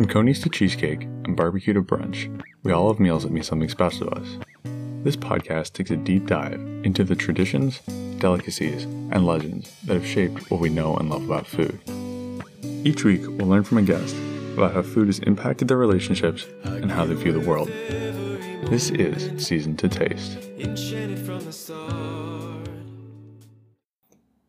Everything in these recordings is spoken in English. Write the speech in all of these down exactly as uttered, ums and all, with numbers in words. From conies to cheesecake and barbecue to brunch, we all have meals that mean something special to us. This podcast takes a deep dive into the traditions, delicacies, and legends that have shaped what we know and love about food. Each week, we'll learn from a guest about how food has impacted their relationships and how they view the world. This is Seasoned to Taste.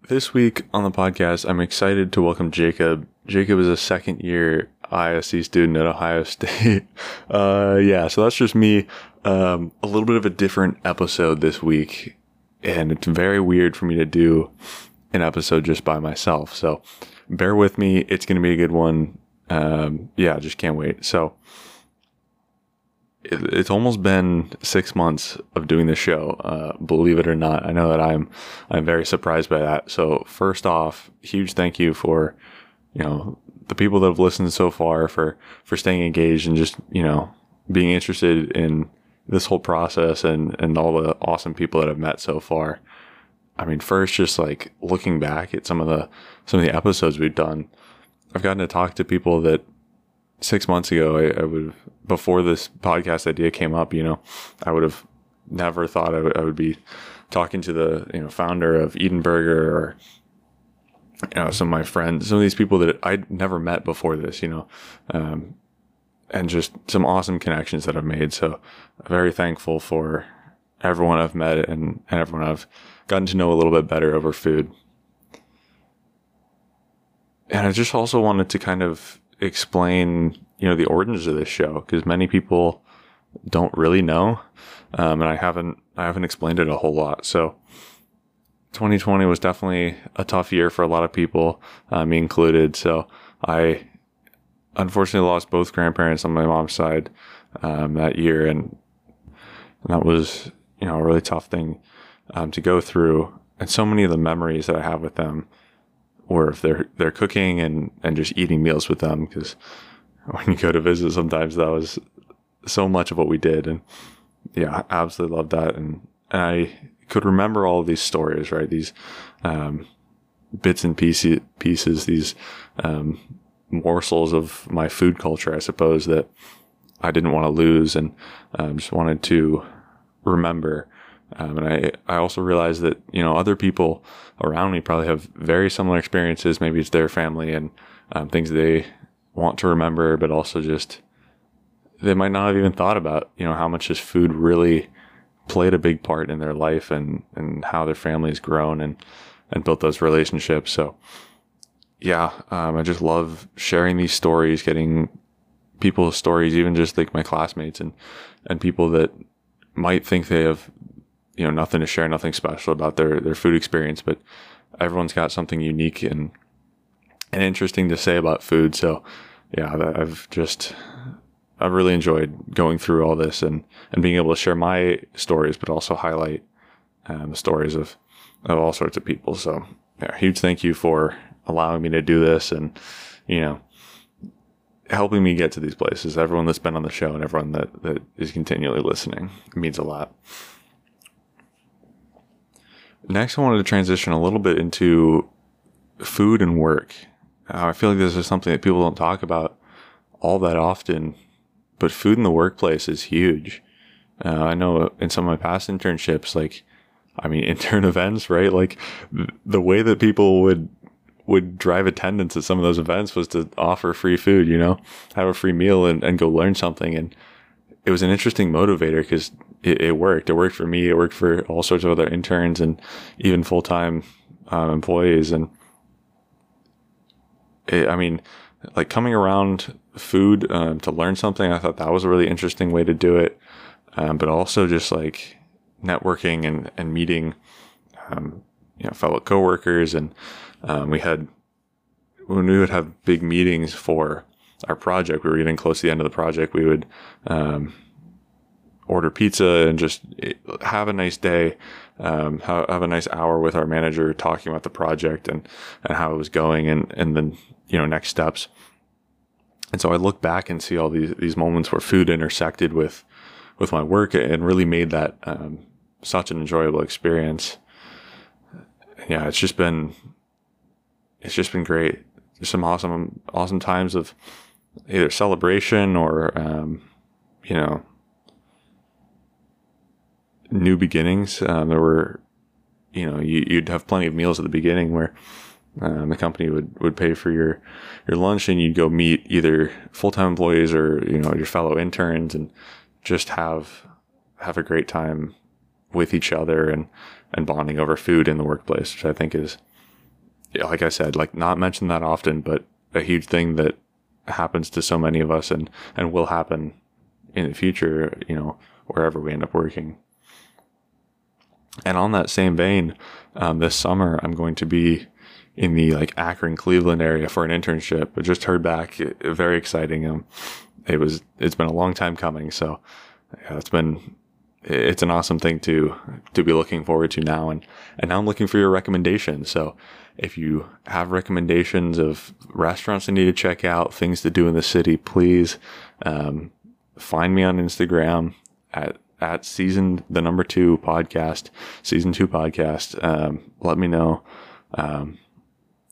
This week on the podcast, I'm excited to welcome Jacob. Jacob is a second-year I S C student at Ohio State. Uh, yeah, so that's just me. Um, a little bit of a different episode this week, and it's very weird for me to do an episode just by myself. So bear with me. It's going to be a good one. Um, yeah, I just can't wait. So it, it's almost been six months of doing this show. Uh, believe it or not, I know that I'm I'm very surprised by that. So first off, huge thank you for, you know, the people that have listened so far, for, for staying engaged and just, you know, being interested in this whole process and, and all the awesome people that I've met so far. I mean, first, just like looking back at some of the, some of the episodes we've done, I've gotten to talk to people that six months ago, I, I would have, before this podcast idea came up, you know, I would have never thought I, w- I would be talking to the, you know, founder of Eden Burger, or, you know, some of my friends, some of these people that I'd never met before this, you know, um, and just some awesome connections that I've made. So very thankful for everyone I've met and, and everyone I've gotten to know a little bit better over food. And I just also wanted to kind of explain, you know, the origins of this show, because many people don't really know. Um, and I haven't, I haven't explained it a whole lot. So twenty twenty was definitely a tough year for a lot of people, uh, me included. So I unfortunately lost both grandparents on my mom's side um, that year. And that was, you know, a really tough thing um, to go through. And so many of the memories that I have with them were of their, their cooking and, and just eating meals with them. Because when you go to visit, sometimes that was so much of what we did. And yeah, I absolutely loved that. And, and I could remember all of these stories, right? These um, bits and piece- pieces, these um, morsels of my food culture, I suppose, that I didn't want to lose and um, just wanted to remember. Um, and I, I also realized that, you know, other people around me probably have very similar experiences. Maybe it's their family and um, things they want to remember, but also just they might not have even thought about, you know, how much this food really played a big part in their life and, and how their family's grown and, and built those relationships. So yeah, um, I just love sharing these stories, getting people's stories, even just like my classmates and, and people that might think they have, you know, nothing to share, nothing special about their, their food experience, but everyone's got something unique and, and interesting to say about food. So yeah, I've just, I've really enjoyed going through all this and, and being able to share my stories, but also highlight um, the stories of, of all sorts of people. So yeah, huge thank you for allowing me to do this and, you know, helping me get to these places. Everyone that's been on the show and everyone that, that is continually listening, it means a lot. Next, I wanted to transition a little bit into food and work. Uh, I feel like this is something that people don't talk about all that often. But food in the workplace is huge. Uh, I know in some of my past internships, like, I mean, intern events, right? Like th- the way that people would, would drive attendance at some of those events was to offer free food, you know, have a free meal and, and go learn something. And it was an interesting motivator because it, it worked. It worked for me. It worked for all sorts of other interns and even full-time um, employees. And it, I mean, like coming around food um, to learn something, I thought that was a really interesting way to do it. Um, but also just like networking and, and meeting, um, you know, fellow coworkers. And um, we had, when we would have big meetings for our project, we were getting close to the end of the project, we would um, order pizza and just have a nice day, um, have, have a nice hour with our manager talking about the project and, and how it was going and, and then, you know, next steps. And so I look back and see all these, these moments where food intersected with, with my work and really made that, um, such an enjoyable experience. Yeah. It's just been, it's just been great. There's some awesome, awesome times of either celebration or, um, you know, new beginnings. Um, there were, you know, you, you'd have plenty of meals at the beginning where um, the company would, would pay for your, your lunch, and you'd go meet either full-time employees or, you know, your fellow interns, and just have, have a great time with each other and, and bonding over food in the workplace, which I think is, like I said, like not mentioned that often, but a huge thing that happens to so many of us and, and will happen in the future, you know, wherever we end up working. And on that same vein, um, this summer, I'm going to be in the like Akron, Cleveland area for an internship. I just heard back, very exciting. Um, it was, it's been a long time coming. So yeah, it's been, it's an awesome thing to, to be looking forward to now. And, and now I'm looking for your recommendations. So if you have recommendations of restaurants I need to check out, things to do in the city, please, um, find me on Instagram at, at seasoned, the number two podcast, season two podcast. Um, let me know. Um,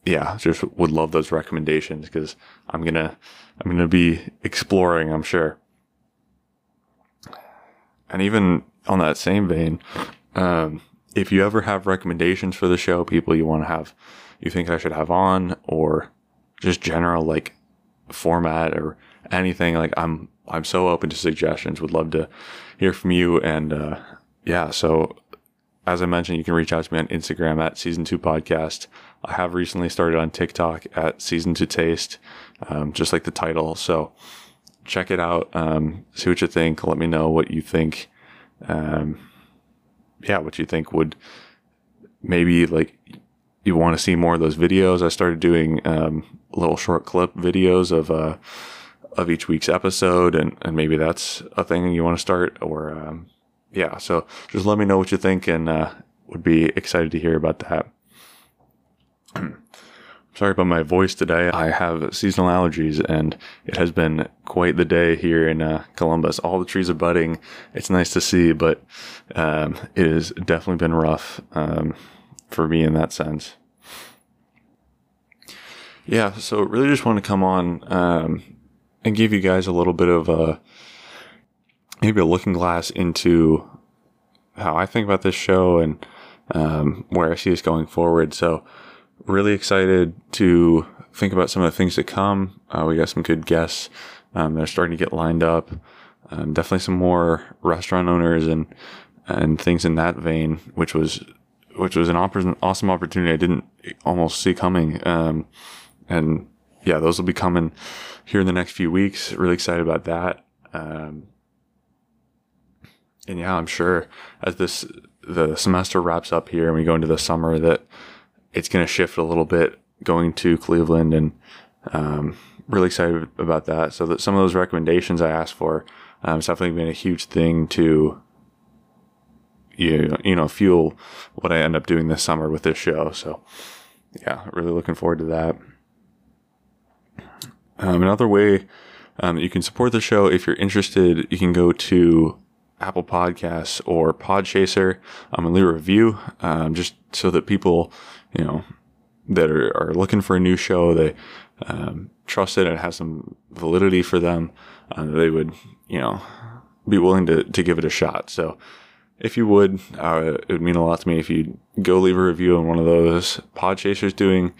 yeah, just would love those recommendations, because I'm going to, I'm going to be exploring, I'm sure. And even on that same vein, um, if you ever have recommendations for the show, people you want to have, you think I should have on, or just general like format or anything, like I'm, I'm so open to suggestions. Would love to hear from you. And, uh, yeah. So as I mentioned, you can reach out to me on Instagram at season two podcast. I have recently started on TikTok at season to taste, um, just like the title. So check it out. Um, see what you think. Let me know what you think. Um, yeah, what you think would maybe like you want to see more of those videos. I started doing, um, little short clip videos of, uh, of each week's episode, and, and maybe that's a thing you want to start, or, um, yeah. So just let me know what you think, and, uh, would be excited to hear about that. Sorry about my voice today. I have seasonal allergies, and it has been quite the day here in uh, Columbus. All the trees are budding. It's nice to see, but, um, it has definitely been rough, um, for me in that sense. Yeah. So really just want to come on, um, and give you guys a little bit of a, maybe a looking glass into how I think about this show and, um, where I see us going forward. So really excited to think about some of the things to come. Uh, we got some good guests, um, that are starting to get lined up. Um, definitely some more restaurant owners and, and things in that vein, which was, which was an awesome opportunity I didn't almost see coming. Um, and yeah, those will be coming here in the next few weeks. Really excited about that. Um, and yeah, I'm sure as this, the semester wraps up here and we go into the summer, that it's going to shift a little bit going to Cleveland, and, um, really excited about that. So that some of those recommendations I asked for, um, it's definitely been a huge thing to, you, you know, fuel what I end up doing this summer with this show. So yeah, really looking forward to that. Um, another way, um, you can support the show, if you're interested, you can go to Apple Podcasts or Podchaser, um, and leave a review, um, just so that people, you know, that are, are looking for a new show, they, um, trust it and it has some validity for them. Uh, they would, you know, be willing to, to give it a shot. So if you would, uh, it would mean a lot to me if you'd go leave a review on one of those. Podchaser's doing,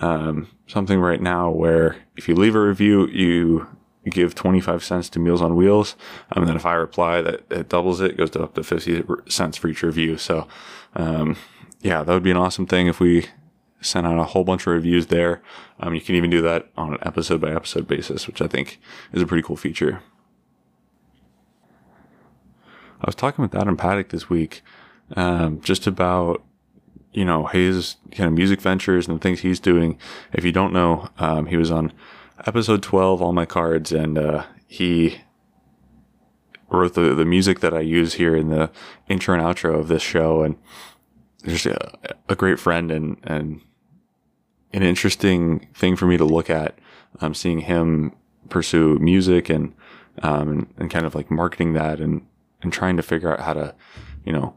um, something right now where if you leave a review, you give twenty-five cents to Meals on Wheels. Um, and then if I reply, that it doubles it, goes to up to fifty cents for each review. So, um, yeah, that would be an awesome thing if we sent out a whole bunch of reviews there. Um, you can even do that on an episode by episode basis, which I think is a pretty cool feature. I was talking with Adam Paddock this week, um, just about, you know, his kind of music ventures and things he's doing. If you don't know, um, he was on episode twelve, All My Cards, and, uh, he wrote the, the music that I use here in the intro and outro of this show. And just a, a great friend and, and an interesting thing for me to look at, um, seeing him pursue music and, um, and, and kind of like marketing that and, and trying to figure out how to, you know,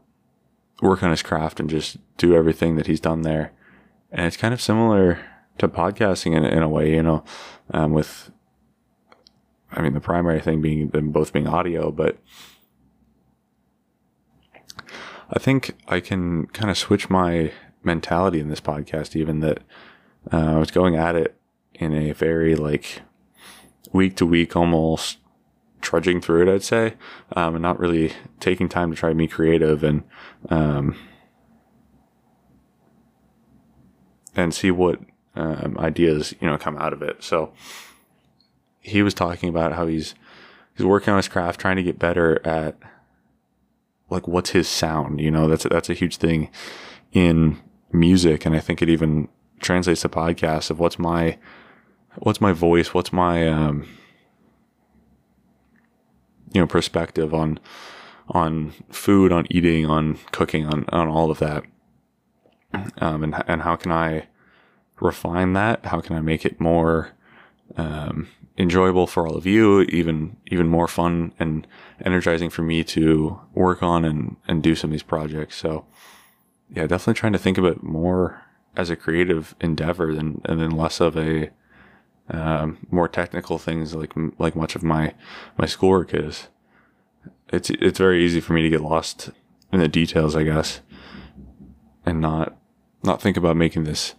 work on his craft and just do everything that he's done there. And it's kind of similar to podcasting in, in a way, you know, um, with mean, the primary thing being them both being audio, but I think I can kind of switch my mentality in this podcast, even that uh, I was going at it in a very like week to week, almost trudging through it, I'd say, um, and not really taking time to try to be creative and, um, and see what um, ideas, you know, come out of it. So he was talking about how he's, he's working on his craft, trying to get better at like, what's his sound? You know, that's, that's a huge thing in music. And I think it even translates to podcasts of what's my, what's my voice? What's my, um, you know, perspective on, on food, on eating, on cooking, on, on all of that. Um, and, and how can I refine that? How can I make it more, um, enjoyable for all of you, even, even more fun and energizing for me to work on and, and do some of these projects. So yeah, definitely trying to think of it more as a creative endeavor than, and then less of a, um, more technical things like, like much of my, my schoolwork is. It's, it's very easy for me to get lost in the details, I guess, and not, not think about making this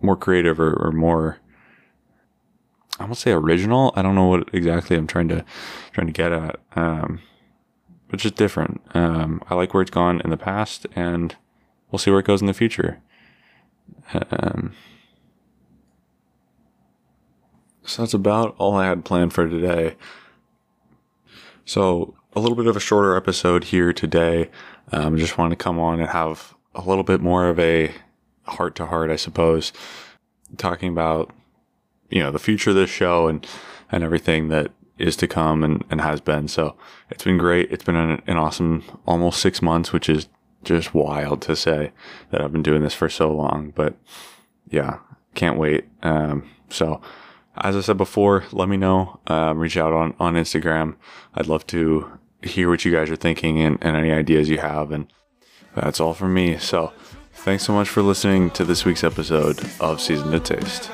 more creative or, or more, I won't say original. I don't know what exactly I'm trying to, trying to get at. Um, but just different. Um, I like where it's gone in the past, and we'll see where it goes in the future. Um, so that's about all I had planned for today. So a little bit of a shorter episode here today. Um, just wanted to come on and have a little bit more of a heart to heart, I suppose, talking about, you know, the future of this show and, and everything that is to come and, and has been. So it's been great. It's been an, an awesome almost six months, which is just wild to say that I've been doing this for so long, but yeah, can't wait. Um, so as I said before, let me know, um, reach out on, on Instagram. I'd love to hear what you guys are thinking and, and any ideas you have. And that's all from me. So thanks so much for listening to this week's episode of Seasoned to Taste.